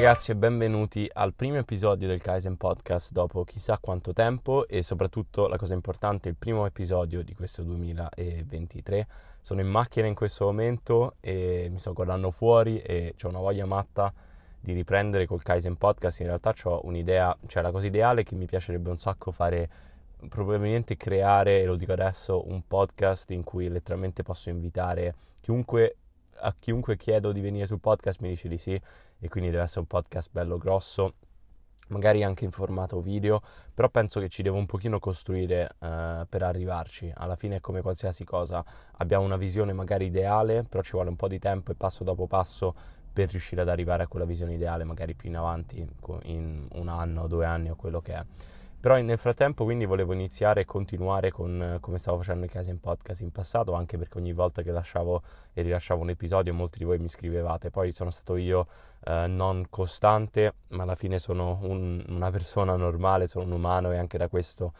ragazzi e benvenuti al primo episodio del Kaizen Podcast dopo chissà quanto tempo e soprattutto la cosa importante, il primo episodio di questo 2023. Sono in macchina in questo momento e mi sto guardando fuori e c'ho una voglia matta di riprendere col Kaizen Podcast. In realtà c'ho un'idea, cioè la cosa ideale che mi piacerebbe un sacco fare, probabilmente creare, e lo dico adesso, un podcast in cui letteralmente posso invitare chiunque. A chiunque chiedo di venire sul podcast mi dice di sì, e quindi deve essere un podcast bello grosso, magari anche in formato video, però penso che ci devo un pochino costruire per arrivarci. Alla fine è come qualsiasi cosa, abbiamo una visione magari ideale, però ci vuole un po' di tempo e passo dopo passo per riuscire ad arrivare a quella visione ideale, magari più in avanti, in un anno, 2 anni o quello che è. Però nel frattempo quindi volevo iniziare e continuare con come stavo facendo il Kaizen Podcast in passato, anche perché ogni volta che lasciavo e rilasciavo un episodio molti di voi mi scrivevate. Poi sono stato io non costante, ma alla fine sono una persona normale, sono un umano, e anche da questo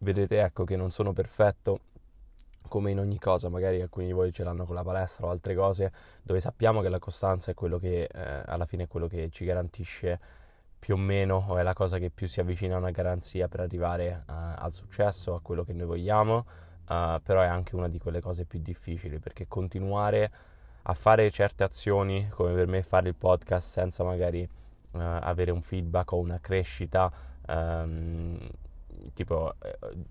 vedete, ecco, che non sono perfetto come in ogni cosa. Magari alcuni di voi ce l'hanno con la palestra o altre cose, dove sappiamo che la costanza è quello che alla fine è quello che ci garantisce più o meno, o è la cosa che più si avvicina a una garanzia per arrivare al successo, a quello che noi vogliamo, però è anche una di quelle cose più difficili, perché continuare a fare certe azioni, come per me fare il podcast senza magari avere un feedback o una crescita, tipo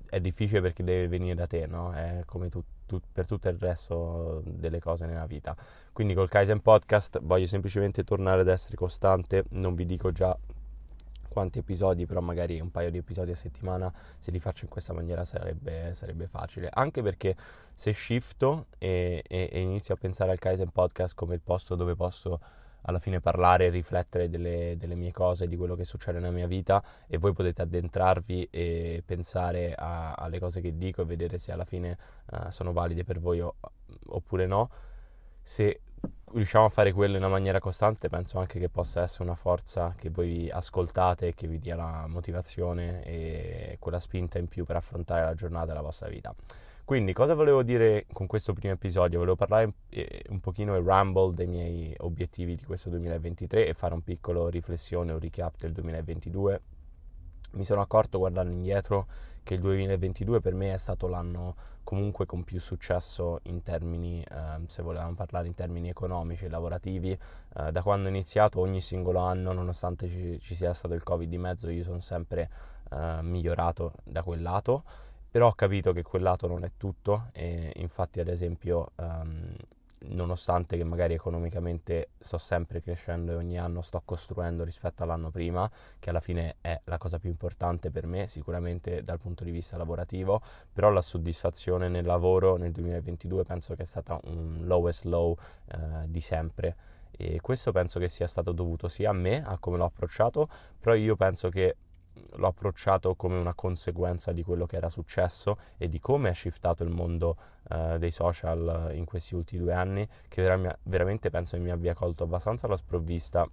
è difficile perché deve venire da te, no? È come per tutto il resto delle cose nella vita. Quindi col Kaizen Podcast voglio semplicemente tornare ad essere costante. Non vi dico già quanti episodi, però magari un paio di episodi a settimana, se li faccio in questa maniera sarebbe facile, anche perché se shifto e inizio a pensare al Kaizen Podcast come il posto dove posso alla fine parlare e riflettere delle mie cose, di quello che succede nella mia vita, e voi potete addentrarvi e pensare alle cose che dico e vedere se alla fine sono valide per voi oppure no. Se riusciamo a fare quello in una maniera costante, penso anche che possa essere una forza che voi ascoltate e che vi dia la motivazione e quella spinta in più per affrontare la giornata e la vostra vita. Quindi cosa volevo dire con questo primo episodio? Volevo parlare un pochino e ramble dei miei obiettivi di questo 2023 e fare un piccolo riflessione, un recap del 2022. Mi sono accorto guardando indietro che il 2022 per me è stato l'anno comunque con più successo in termini, se volevamo parlare in termini economici e lavorativi. Da quando ho iniziato ogni singolo anno, nonostante ci sia stato il Covid di mezzo, io sono sempre migliorato da quel lato, però ho capito che quel lato non è tutto, e infatti ad esempio nonostante che magari economicamente sto sempre crescendo e ogni anno sto costruendo rispetto all'anno prima, che alla fine è la cosa più importante per me sicuramente dal punto di vista lavorativo, però la soddisfazione nel lavoro nel 2022 penso che è stata un lowest low di sempre, e questo penso che sia stato dovuto sia a me, a come l'ho approcciato, però io penso che l'ho approcciato come una conseguenza di quello che era successo e di come è shiftato il mondo dei social in questi ultimi 2 anni, che veramente penso che mi abbia colto abbastanza alla sprovvista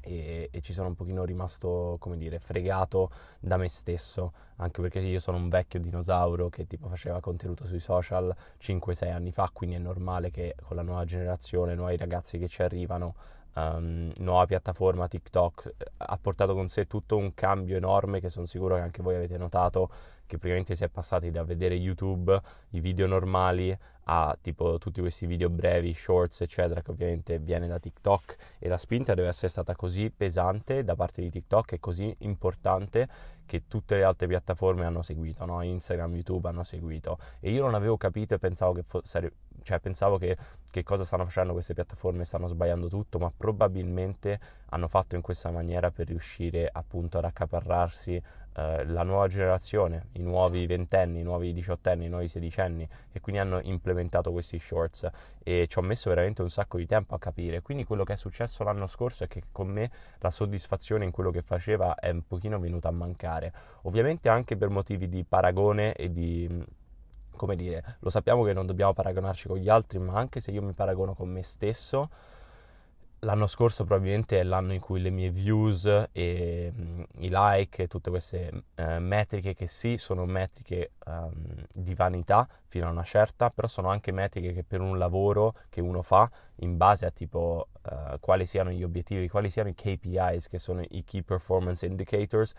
e ci sono un pochino rimasto, come dire, fregato da me stesso, anche perché io sono un vecchio dinosauro che tipo faceva contenuto sui social 5-6 anni fa, quindi è normale che con la nuova generazione, nuovi ragazzi che ci arrivano, nuova piattaforma TikTok ha portato con sé tutto un cambio enorme, che sono sicuro che anche voi avete notato, che praticamente si è passati da vedere YouTube, i video normali, a tipo tutti questi video brevi, shorts eccetera, che ovviamente viene da TikTok, e la spinta deve essere stata così pesante da parte di TikTok e così importante che tutte le altre piattaforme hanno seguito, no? Instagram, YouTube hanno seguito, e io non avevo capito e pensavo che pensavo che cosa stanno facendo queste piattaforme, stanno sbagliando tutto, ma probabilmente hanno fatto in questa maniera per riuscire appunto ad accaparrarsi la nuova generazione, i nuovi 20enni, i nuovi 18enni, i nuovi 16enni, e quindi hanno implementato questi shorts, e ci ho messo veramente un sacco di tempo a capire. Quindi quello che è successo l'anno scorso è che con me la soddisfazione in quello che faceva è un pochino venuta a mancare, ovviamente anche per motivi di paragone e di, come dire, lo sappiamo che non dobbiamo paragonarci con gli altri, ma anche se io mi paragono con me stesso, l'anno scorso probabilmente è l'anno in cui le mie views e i like e tutte queste metriche che sì, sono metriche di vanità fino a una certa, però sono anche metriche che per un lavoro che uno fa in base a tipo quali siano gli obiettivi, quali siano i KPIs, che sono i Key Performance Indicators.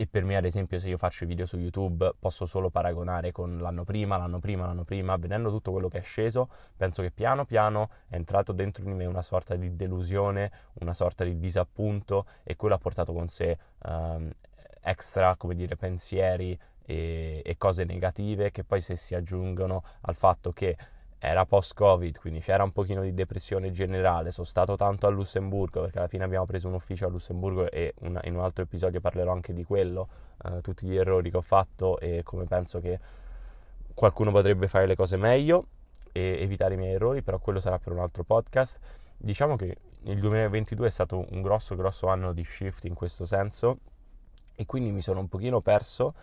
E per me, ad esempio, se io faccio i video su YouTube posso solo paragonare con l'anno prima, vedendo tutto quello che è sceso. Penso che piano piano è entrato dentro di me una sorta di delusione, una sorta di disappunto, e quello ha portato con sé extra, come dire, pensieri e cose negative, che poi se si aggiungono al fatto che era post-Covid, quindi c'era un pochino di depressione generale. Sono stato tanto a Lussemburgo, perché alla fine abbiamo preso un ufficio a Lussemburgo, e in un altro episodio parlerò anche di quello, tutti gli errori che ho fatto e come penso che qualcuno potrebbe fare le cose meglio e evitare i miei errori, però quello sarà per un altro podcast. Diciamo che il 2022 è stato un grosso anno di shift in questo senso, e quindi mi sono un pochino perso.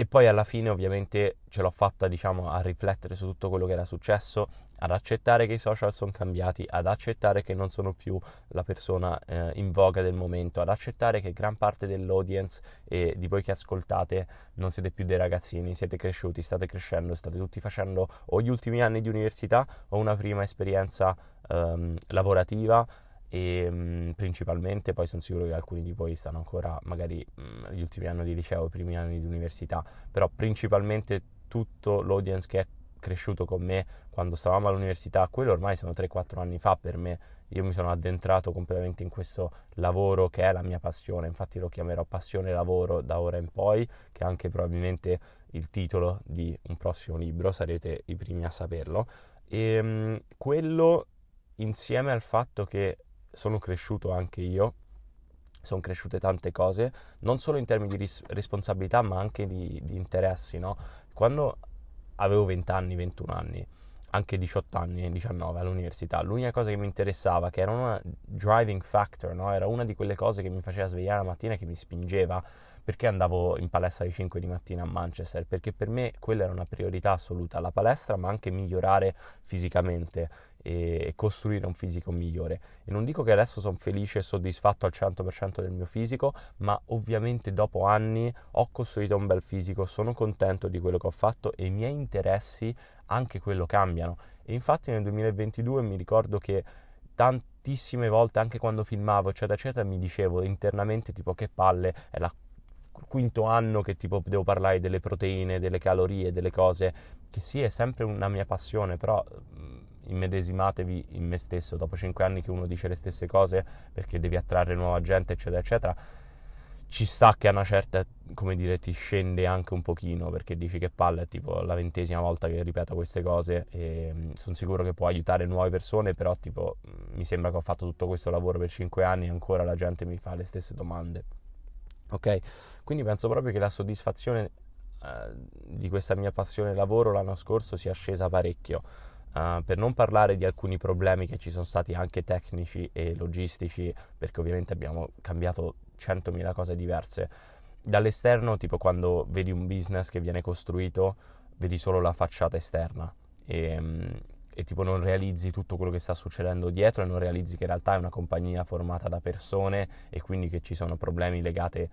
E poi alla fine ovviamente ce l'ho fatta, diciamo, a riflettere su tutto quello che era successo, ad accettare che i social sono cambiati, ad accettare che non sono più la persona in voga del momento, ad accettare che gran parte dell'audience e di voi che ascoltate non siete più dei ragazzini, siete cresciuti, state crescendo, state tutti facendo o gli ultimi anni di università o una prima esperienza lavorativa. E principalmente, poi sono sicuro che alcuni di voi stanno ancora magari gli ultimi anni di liceo, i primi anni di università, però principalmente tutto l'audience che è cresciuto con me quando stavamo all'università, quello ormai sono 3-4 anni fa per me. Io mi sono addentrato completamente in questo lavoro che è la mia passione, infatti lo chiamerò passione lavoro da ora in poi, che è anche probabilmente il titolo di un prossimo libro, sarete i primi a saperlo. E quello, insieme al fatto che sono cresciuto anche io, sono cresciute tante cose, non solo in termini di responsabilità ma anche di interessi, no? Quando avevo 20 anni, 21 anni, anche 18 anni, 19 all'università, l'unica cosa che mi interessava, che era una driving factor, no? Era una di quelle cose che mi faceva svegliare la mattina, che mi spingeva, perché andavo in palestra alle 5 di mattina a Manchester, perché per me quella era una priorità assoluta, la palestra, ma anche migliorare fisicamente e costruire un fisico migliore. E non dico che adesso sono felice e soddisfatto al 100% del mio fisico, ma ovviamente dopo anni ho costruito un bel fisico, sono contento di quello che ho fatto e i miei interessi anche quello cambiano. E infatti nel 2022 mi ricordo che tantissime volte, anche quando filmavo eccetera, mi dicevo internamente tipo che palle, è la quinto anno che tipo devo parlare delle proteine, delle calorie, delle cose che sì, è sempre una mia passione, però immedesimatevi in me stesso. Dopo 5 anni che uno dice le stesse cose perché devi attrarre nuova gente eccetera, ci sta che a una certa, come dire, ti scende anche un pochino, perché dici che palle, è tipo la 20ª volta che ripeto queste cose. E sono sicuro che può aiutare nuove persone, però tipo mi sembra che ho fatto tutto questo lavoro per 5 anni e ancora la gente mi fa le stesse domande. Ok, quindi penso proprio che la soddisfazione di questa mia passione lavoro l'anno scorso sia scesa parecchio, per non parlare di alcuni problemi che ci sono stati anche tecnici e logistici, perché ovviamente abbiamo cambiato 100.000 cose diverse. Dall'esterno, tipo quando vedi un business che viene costruito, vedi solo la facciata esterna e tipo non realizzi tutto quello che sta succedendo dietro, e non realizzi che in realtà è una compagnia formata da persone, e quindi che ci sono problemi legati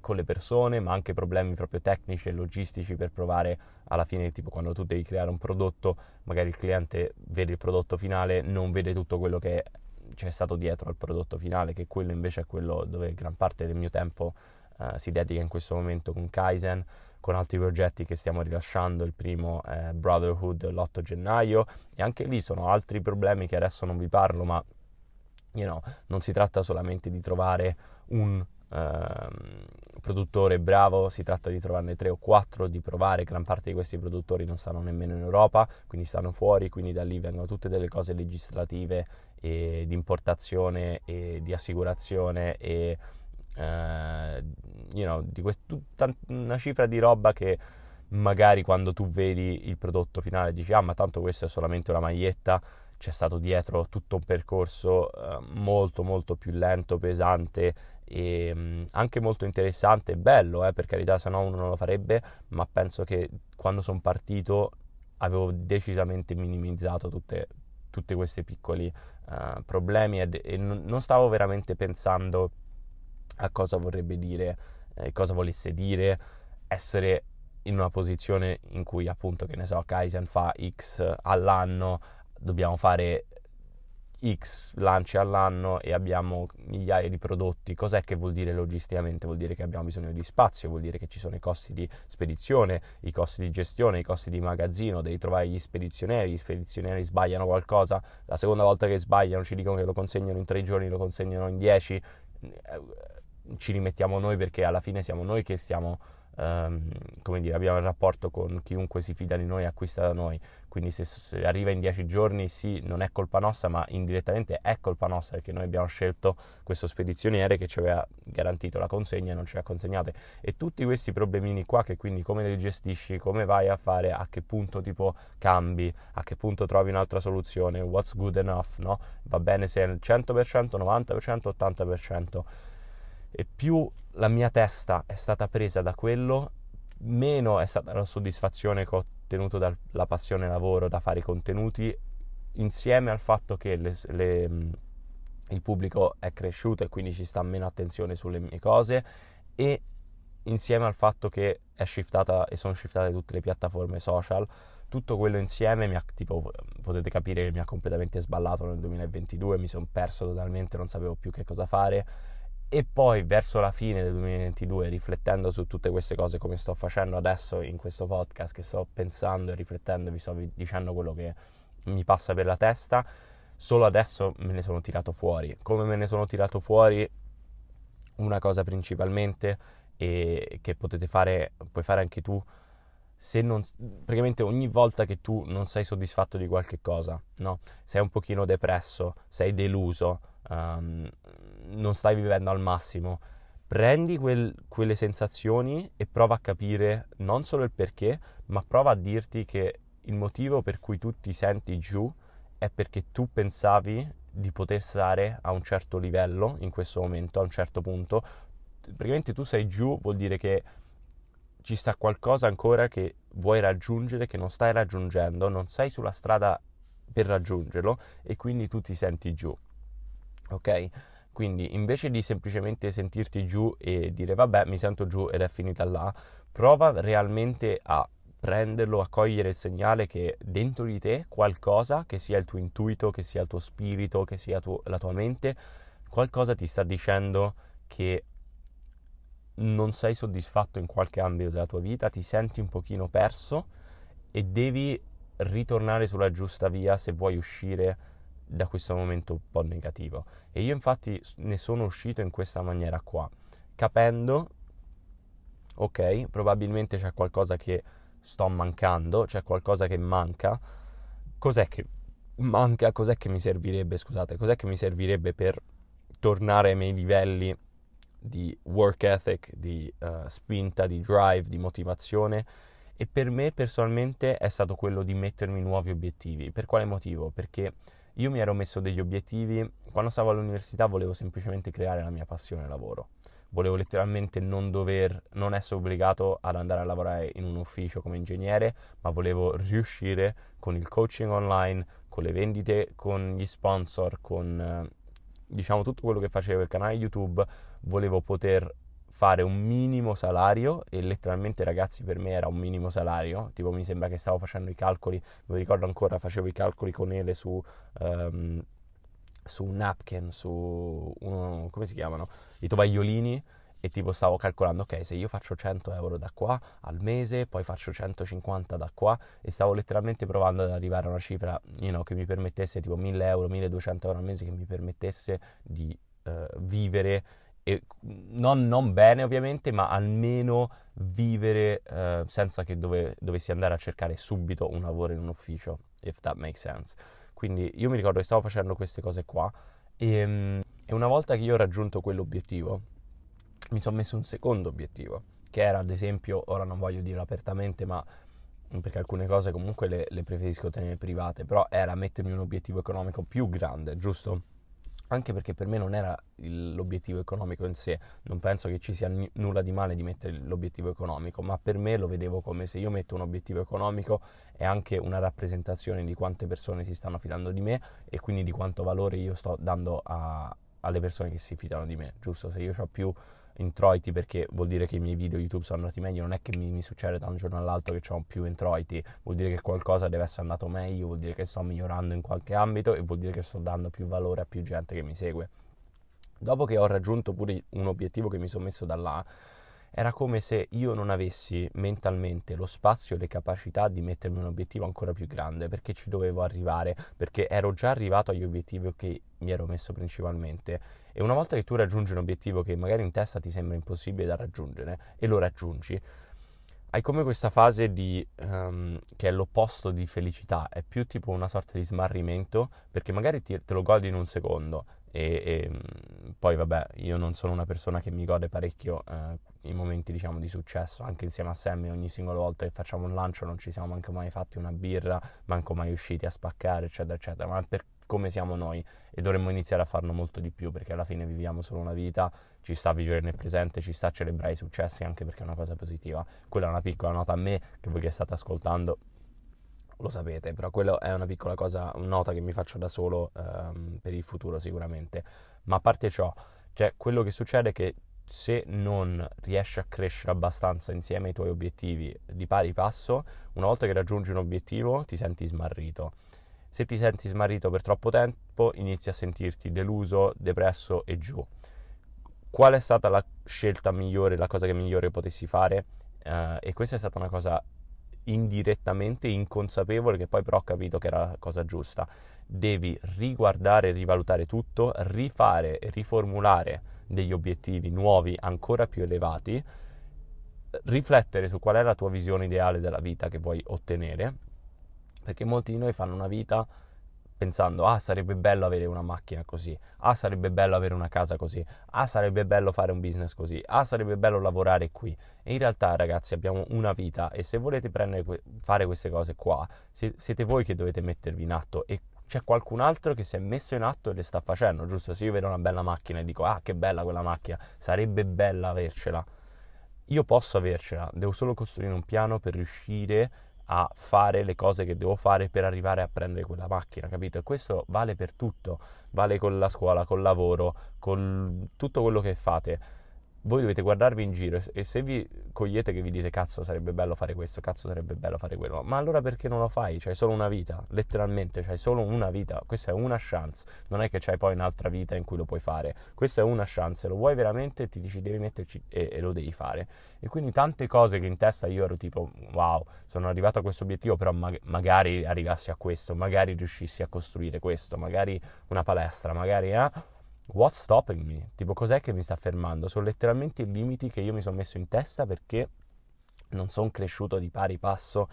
con le persone, ma anche problemi proprio tecnici e logistici per provare alla fine, tipo quando tu devi creare un prodotto, magari il cliente vede il prodotto finale, non vede tutto quello che c'è stato dietro al prodotto finale, che quello invece è quello dove gran parte del mio tempo si dedica in questo momento con Kaizen, con altri progetti che stiamo rilasciando. Il primo è Brotherhood l'8 gennaio, e anche lì sono altri problemi che adesso non vi parlo, ma you know, non si tratta solamente di trovare un produttore bravo, si tratta di trovarne 3 o 4, di provare. Gran parte di questi produttori non stanno nemmeno in Europa, quindi stanno fuori, quindi da lì vengono tutte delle cose legislative e di importazione e di assicurazione e di tutta una cifra di roba che magari quando tu vedi il prodotto finale dici ma tanto questo è solamente una maglietta. C'è stato dietro tutto un percorso molto più lento, pesante e anche molto interessante e bello, per carità, se no uno non lo farebbe, ma penso che quando sono partito avevo decisamente minimizzato tutte tutti questi piccoli problemi e non stavo veramente pensando a cosa vorrebbe dire, cosa volesse dire essere in una posizione in cui, appunto, che ne so, Kaizen fa X all'anno, dobbiamo fare X lanci all'anno e abbiamo migliaia di prodotti. Cos'è che vuol dire logisticamente? Vuol dire che abbiamo bisogno di spazio, vuol dire che ci sono i costi di spedizione, i costi di gestione, i costi di magazzino, devi trovare gli spedizionieri sbagliano qualcosa, la seconda volta che sbagliano ci dicono che lo consegnano in 3 giorni, lo consegnano in 10, ci rimettiamo noi perché alla fine siamo noi che stiamo, come dire, abbiamo il rapporto con chiunque si fida di noi e acquista da noi, quindi se arriva in 10 giorni, sì, non è colpa nostra, ma indirettamente è colpa nostra perché noi abbiamo scelto questo spedizioniere che ci aveva garantito la consegna e non ce l'ha consegnate. E tutti questi problemini qua, che quindi come li gestisci, come vai a fare, a che punto tipo cambi, a che punto trovi un'altra soluzione, what's good enough, no? Va bene se è il 100%, 90%, 80%. E più la mia testa è stata presa da quello, meno è stata la soddisfazione che ho ottenuto dalla passione lavoro, da fare i contenuti, insieme al fatto che il pubblico è cresciuto e quindi ci sta meno attenzione sulle mie cose, e insieme al fatto che è shiftata e sono shiftate tutte le piattaforme social. Tutto quello insieme tipo, potete capire che mi ha completamente sballato nel 2022, mi sono perso totalmente, non sapevo più che cosa fare. E poi verso la fine del 2022, riflettendo su tutte queste cose come sto facendo adesso in questo podcast, che sto pensando e riflettendo, vi sto dicendo quello che mi passa per la testa, solo adesso me ne sono tirato fuori. Come me ne sono tirato fuori? Una cosa principalmente, e che puoi fare anche tu, se non, praticamente ogni volta che tu non sei soddisfatto di qualche cosa, no? Sei un pochino depresso, sei deluso, non stai vivendo al massimo, prendi quelle sensazioni e prova a capire non solo il perché, ma prova a dirti che il motivo per cui tu ti senti giù è perché tu pensavi di poter stare a un certo livello in questo momento, a un certo punto. Praticamente tu sei giù, vuol dire che ci sta qualcosa ancora che vuoi raggiungere, che non stai raggiungendo, non sei sulla strada per raggiungerlo, e quindi tu ti senti giù, ok? Quindi invece di semplicemente sentirti giù e dire vabbè mi sento giù ed è finita là, prova realmente a prenderlo, a cogliere il segnale che dentro di te qualcosa, che sia il tuo intuito, che sia il tuo spirito, che sia la tua mente, qualcosa ti sta dicendo che non sei soddisfatto in qualche ambito della tua vita, ti senti un pochino perso e devi ritornare sulla giusta via se vuoi uscire da questo momento un po' negativo. E io infatti ne sono uscito in questa maniera qua, capendo ok, probabilmente c'è qualcosa che sto mancando, c'è qualcosa che manca, cos'è che manca, cos'è che mi servirebbe, scusate, cos'è che mi servirebbe per tornare ai miei livelli di work ethic, di spinta, di drive, di motivazione. E per me personalmente è stato quello di mettermi nuovi obiettivi. Per quale motivo? Perché io mi ero messo degli obiettivi, quando stavo all'università volevo semplicemente creare la mia passione lavoro, volevo letteralmente non essere obbligato ad andare a lavorare in un ufficio come ingegnere, ma volevo riuscire con il coaching online, con le vendite, con gli sponsor, con diciamo tutto quello che facevo, il canale YouTube, volevo poter fare un minimo salario. E letteralmente ragazzi per me era un minimo salario, tipo mi sembra che stavo facendo i calcoli, mi ricordo ancora, facevo i calcoli con Ele su un napkin, su uno, come si chiamano, i tovagliolini, e tipo stavo calcolando ok, se io faccio 100 euro da qua al mese, poi faccio 150 da qua, e stavo letteralmente provando ad arrivare a una cifra, you know, che mi permettesse tipo 1000 euro, 1200 euro al mese, che mi permettesse di vivere. E non bene ovviamente, ma almeno vivere senza che dovessi andare a cercare subito un lavoro in un ufficio, if that makes sense. Quindi io mi ricordo che stavo facendo queste cose qua, e una volta che io ho raggiunto quell'obiettivo mi sono messo un secondo obiettivo, che era ad esempio, ora non voglio dirlo apertamente, ma perché alcune cose comunque le preferisco tenere private, però era mettermi un obiettivo economico più grande, giusto? anche perché per me non era l'obiettivo economico in sé, non penso che ci sia nulla di male di mettere l'obiettivo economico, ma per me lo vedevo come se io metto un obiettivo economico è anche una rappresentazione di quante persone si stanno fidando di me e quindi di quanto valore io sto dando alle persone che si fidano di me, giusto? Se io ho più introiti perché vuol dire che i miei video YouTube sono andati meglio, non è che mi succede da un giorno all'altro che ho più introiti, vuol dire che qualcosa deve essere andato meglio, vuol dire che sto migliorando in qualche ambito e vuol dire che sto dando più valore a più gente che mi segue. Dopo che ho raggiunto pure un obiettivo che mi sono messo da là, era come se io non avessi mentalmente lo spazio e le capacità di mettermi un obiettivo ancora più grande, perché ci dovevo arrivare, perché ero già arrivato agli obiettivi che mi ero messo principalmente. E una volta che tu raggiungi un obiettivo che magari in testa ti sembra impossibile da raggiungere e lo raggiungi, hai come questa fase di che è l'opposto di felicità, è più tipo una sorta di smarrimento, perché magari te lo godi in un secondo. E poi vabbè, io non sono una persona che mi gode parecchio i momenti, diciamo, di successo, anche insieme a Sammy ogni singola volta che facciamo un lancio non ci siamo manco mai fatti una birra, manco mai usciti a spaccare, eccetera eccetera, ma per come siamo noi, e dovremmo iniziare a farlo molto di più, perché alla fine viviamo solo una vita, ci sta a vivere nel presente, ci sta a celebrare i successi, anche perché è una cosa positiva. Quella è una piccola nota a me, che voi che state ascoltando lo sapete, però quella è una piccola cosa, nota che mi faccio da solo per il futuro sicuramente. Ma a parte ciò, cioè, quello che succede è che se non riesci a crescere abbastanza insieme ai tuoi obiettivi di pari passo, una volta che raggiungi un obiettivo ti senti smarrito. Se ti senti smarrito per troppo tempo inizi a sentirti deluso, depresso e giù. Qual è stata la scelta migliore, la cosa che migliore potessi fare? E questa è stata una cosa indirettamente inconsapevole, che poi però ho capito che era la cosa giusta. Devi riguardare e rivalutare tutto, rifare e riformulare degli obiettivi nuovi ancora più elevati, riflettere su qual è la tua visione ideale della vita che vuoi ottenere, perché molti di noi fanno una vita pensando: ah, sarebbe bello avere una macchina così, ah, sarebbe bello avere una casa così, ah, sarebbe bello fare un business così, ah, sarebbe bello lavorare qui. E in realtà, ragazzi, abbiamo una vita, e se volete fare queste cose qua, siete voi che dovete mettervi in atto, e c'è qualcun altro che si è messo in atto e le sta facendo, giusto? Se io vedo una bella macchina e dico: ah, che bella quella macchina, sarebbe bella avercela, io posso avercela, devo solo costruire un piano per riuscire a fare le cose che devo fare per arrivare a prendere quella macchina, capito? E questo vale per tutto, vale con la scuola, col lavoro, con tutto quello che fate. Voi dovete guardarvi in giro e se vi cogliete che vi dite: cazzo, sarebbe bello fare questo, cazzo, sarebbe bello fare quello, ma allora perché non lo fai? C'hai solo una vita, letteralmente c'hai solo una vita, questa è una chance, non è che c'hai poi un'altra vita in cui lo puoi fare, questa è una chance, lo vuoi veramente, ti dici devi metterci e lo devi fare. E quindi tante cose che in testa io ero tipo: wow, sono arrivato a questo obiettivo, però magari arrivassi a questo, magari riuscissi a costruire questo, magari una palestra, magari What's stopping me? Tipo, cos'è che mi sta fermando? Sono letteralmente i limiti che io mi sono messo in testa, perché non sono cresciuto di pari passo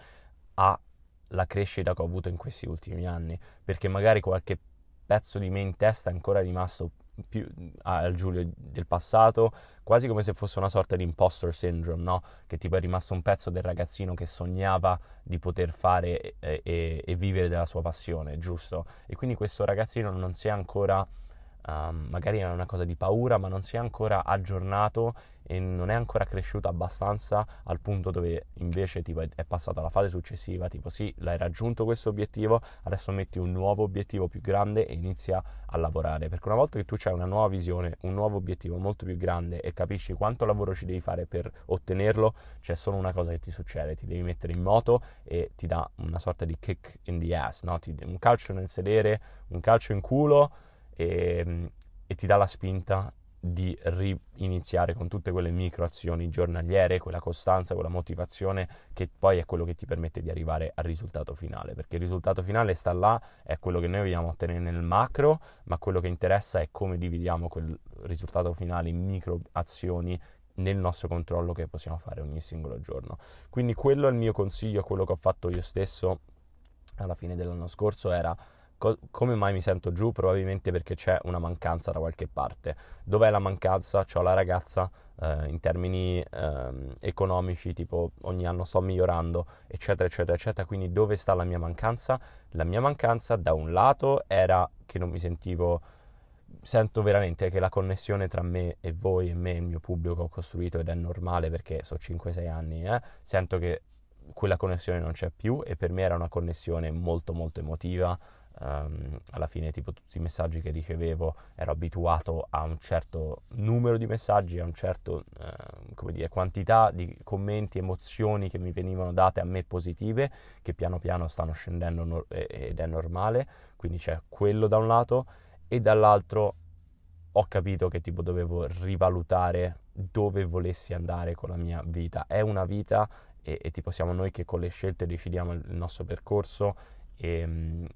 alla crescita che ho avuto in questi ultimi anni, perché magari qualche pezzo di me in testa è ancora rimasto più al Giulio del passato, quasi come se fosse una sorta di imposter syndrome, no? Che tipo è rimasto un pezzo del ragazzino che sognava di poter fare e vivere della sua passione, giusto? E quindi questo ragazzino non si è ancora... magari è una cosa di paura, ma non si è ancora aggiornato e non è ancora cresciuto abbastanza al punto dove invece tipo, è passata alla fase successiva, tipo: sì, l'hai raggiunto questo obiettivo, adesso metti un nuovo obiettivo più grande e inizia a lavorare, perché una volta che tu hai una nuova visione, un nuovo obiettivo molto più grande e capisci quanto lavoro ci devi fare per ottenerlo, c'è solo una cosa che ti succede: ti devi mettere in moto e ti dà una sorta di kick in the ass, no? Un calcio nel sedere, un calcio in culo, e ti dà la spinta di iniziare con tutte quelle micro azioni giornaliere, quella costanza, quella motivazione, che poi è quello che ti permette di arrivare al risultato finale, perché il risultato finale sta là, è quello che noi vogliamo ottenere nel macro, ma quello che interessa è come dividiamo quel risultato finale in micro azioni nel nostro controllo che possiamo fare ogni singolo giorno. Quindi quello è il mio consiglio, è quello che ho fatto io stesso alla fine dell'anno scorso, era: come mai mi sento giù? Probabilmente perché c'è una mancanza da qualche parte. Dov'è la mancanza? C'ho la ragazza in termini economici, tipo ogni anno sto migliorando, eccetera eccetera eccetera. Quindi dove sta la mia mancanza? La mia mancanza da un lato era che non mi sentivo sento veramente che la connessione tra me e voi e me e il mio pubblico ho costruito, ed è normale perché so 5-6 anni, sento che quella connessione non c'è più, e per me era una connessione molto molto emotiva. Alla fine, tipo, tutti i messaggi che ricevevo, ero abituato a un certo numero di messaggi, a un certo quantità di commenti, emozioni che mi venivano date a me positive, che piano piano stanno scendendo ed è normale. Quindi c'è quello da un lato, e dall'altro ho capito che tipo dovevo rivalutare dove volessi andare con la mia vita. È una vita e tipo siamo noi che con le scelte decidiamo il nostro percorso. E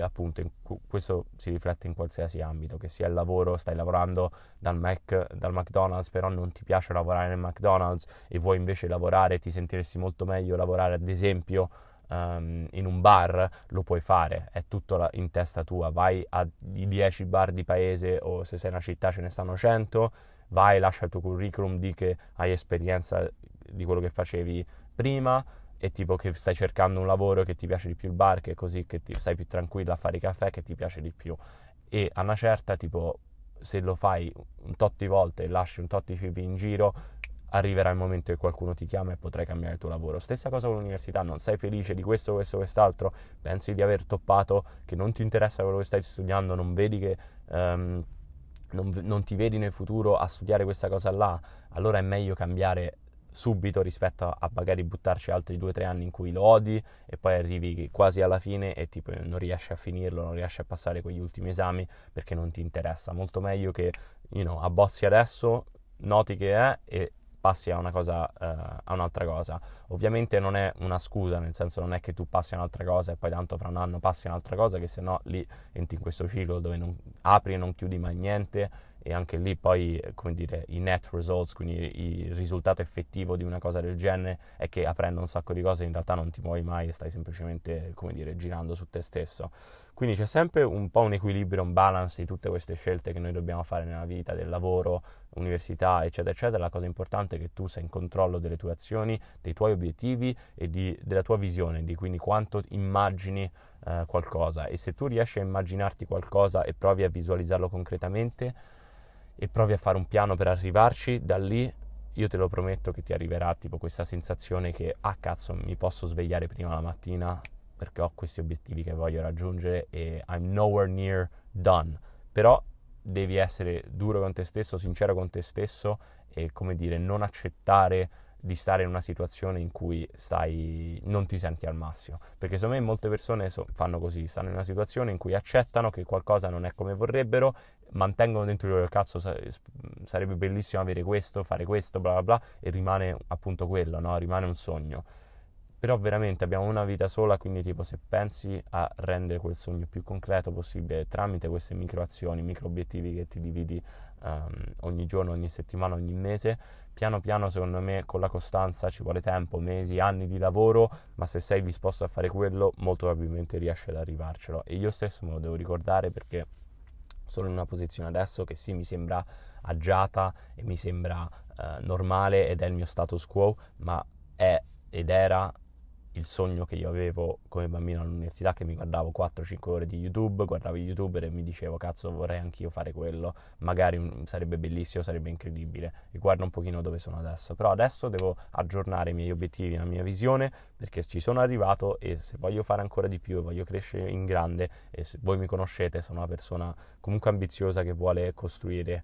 appunto questo si riflette in qualsiasi ambito, che sia il lavoro, stai lavorando dal McDonald's, però non ti piace lavorare nel McDonald's e vuoi invece lavorare, ti sentiresti molto meglio lavorare ad esempio in un bar, lo puoi fare, è tutto in testa tua. Vai a 10 bar di paese, o se sei in una città ce ne stanno 100, vai, lascia il tuo curriculum, di che hai esperienza di quello che facevi prima, e tipo che stai cercando un lavoro, che ti piace di più il bar, che così che ti stai più tranquilla a fare i caffè, che ti piace di più. E a una certa, tipo, se lo fai un tot di volte e lasci un tot di CV in giro, arriverà il momento che qualcuno ti chiama e potrai cambiare il tuo lavoro. Stessa cosa con l'università, non sei felice di questo, quest'altro, pensi di aver toppato, che non ti interessa quello che stai studiando, non vedi che... non ti vedi nel futuro a studiare questa cosa là, allora è meglio cambiare subito rispetto a magari buttarci altri 2-3 anni in cui lo odi e poi arrivi quasi alla fine e tipo non riesci a finirlo, non riesci a passare quegli ultimi esami perché non ti interessa. Molto meglio che abbozzi adesso, noti che è, e passi a una cosa, a un'altra cosa. Ovviamente non è una scusa, nel senso non è che tu passi a un'altra cosa e poi tanto fra un anno passi a un'altra cosa, che se no lì entri in questo ciclo dove non apri e non chiudi mai niente. E anche lì poi, i net results, quindi il risultato effettivo di una cosa del genere, è che aprendo un sacco di cose in realtà non ti muovi mai e stai semplicemente, girando su te stesso. Quindi c'è sempre un po' un equilibrio, un balance di tutte queste scelte che noi dobbiamo fare nella vita, del lavoro, università, eccetera, eccetera. La cosa importante è che tu sei in controllo delle tue azioni, dei tuoi obiettivi e della tua visione, di quindi quanto immagini qualcosa. E se tu riesci a immaginarti qualcosa e provi a visualizzarlo concretamente, e provi a fare un piano per arrivarci, da lì io te lo prometto che ti arriverà tipo questa sensazione che cazzo, mi posso svegliare prima la mattina perché ho questi obiettivi che voglio raggiungere e I'm nowhere near done. Però devi essere duro con te stesso, sincero con te stesso e non accettare di stare in una situazione in cui non ti senti al massimo, perché secondo me molte persone fanno così, stanno in una situazione in cui accettano che qualcosa non è come vorrebbero, mantengono dentro di loro cazzo sarebbe bellissimo avere questo, fare questo, bla bla bla, e rimane appunto quello, no? Rimane un sogno. Però veramente abbiamo una vita sola, quindi tipo se pensi a rendere quel sogno più concreto possibile tramite queste micro azioni, micro obiettivi che ti dividi ogni giorno, ogni settimana, ogni mese, piano piano secondo me con la costanza ci vuole tempo, mesi, anni di lavoro, ma se sei disposto a fare quello molto probabilmente riesci ad arrivarcelo. E io stesso me lo devo ricordare, perché sono in una posizione adesso che sì, mi sembra agiata e mi sembra normale ed è il mio status quo, ma è ed era il sogno che io avevo come bambino all'università, che mi guardavo 4-5 ore di YouTube, guardavo i YouTuber e mi dicevo cazzo, vorrei anch'io fare quello, magari sarebbe bellissimo, sarebbe incredibile. E guarda un pochino dove sono adesso, però adesso devo aggiornare i miei obiettivi, la mia visione, perché ci sono arrivato e se voglio fare ancora di più e voglio crescere in grande, e se voi mi conoscete, sono una persona comunque ambiziosa che vuole costruire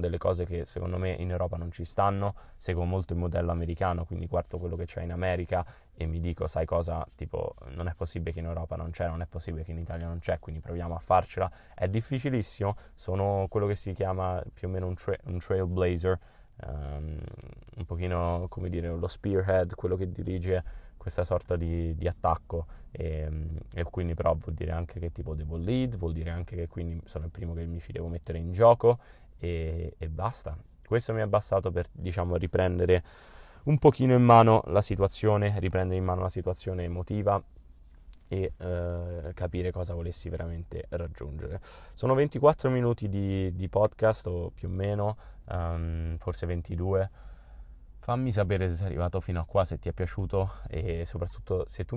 delle cose che secondo me in Europa non ci stanno. Seguo molto il modello americano, quindi guardo quello che c'è in America e mi dico sai cosa, tipo non è possibile che in Europa non c'è, non è possibile che in Italia non c'è, quindi proviamo a farcela. È difficilissimo, sono quello che si chiama più o meno un trailblazer, un pochino lo spearhead, quello che dirige questa sorta di attacco, e quindi però vuol dire anche che tipo devo lead, vuol dire anche che quindi sono il primo che mi ci devo mettere in gioco, e basta. Questo mi è bastato per riprendere un pochino in mano la situazione, riprendere in mano la situazione emotiva e capire cosa volessi veramente raggiungere. Sono 24 minuti di podcast o più o meno, forse 22. Fammi sapere se sei arrivato fino a qua, se ti è piaciuto, e soprattutto se tu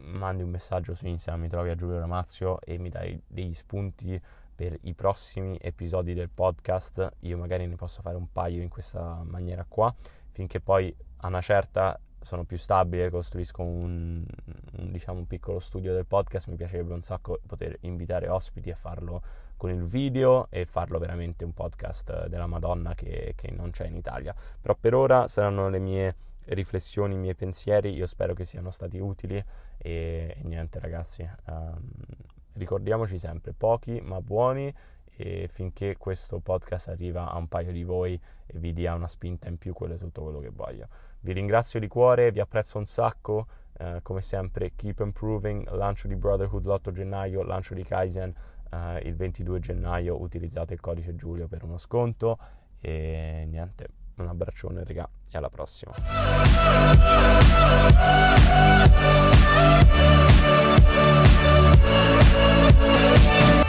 mandi un messaggio su Instagram, mi trovi a Giulio Ramazzio e mi dai degli spunti per i prossimi episodi del podcast. Io magari ne posso fare un paio in questa maniera qua, finché poi a una certa sono più stabile, costruisco un piccolo studio del podcast. Mi piacerebbe un sacco poter invitare ospiti e farlo con il video e farlo veramente un podcast della Madonna che non c'è in Italia. Però per ora saranno le mie riflessioni, i miei pensieri. Io spero che siano stati utili e niente ragazzi, ricordiamoci sempre, pochi ma buoni, e finché questo podcast arriva a un paio di voi e vi dia una spinta in più, quello è tutto quello che voglio. Vi ringrazio di cuore, vi apprezzo un sacco, come sempre keep improving. Lancio di Brotherhood l'8 gennaio, lancio di Kaizen il 22 gennaio, utilizzate il codice Giulio per uno sconto e niente, un abbraccione raga e alla prossima.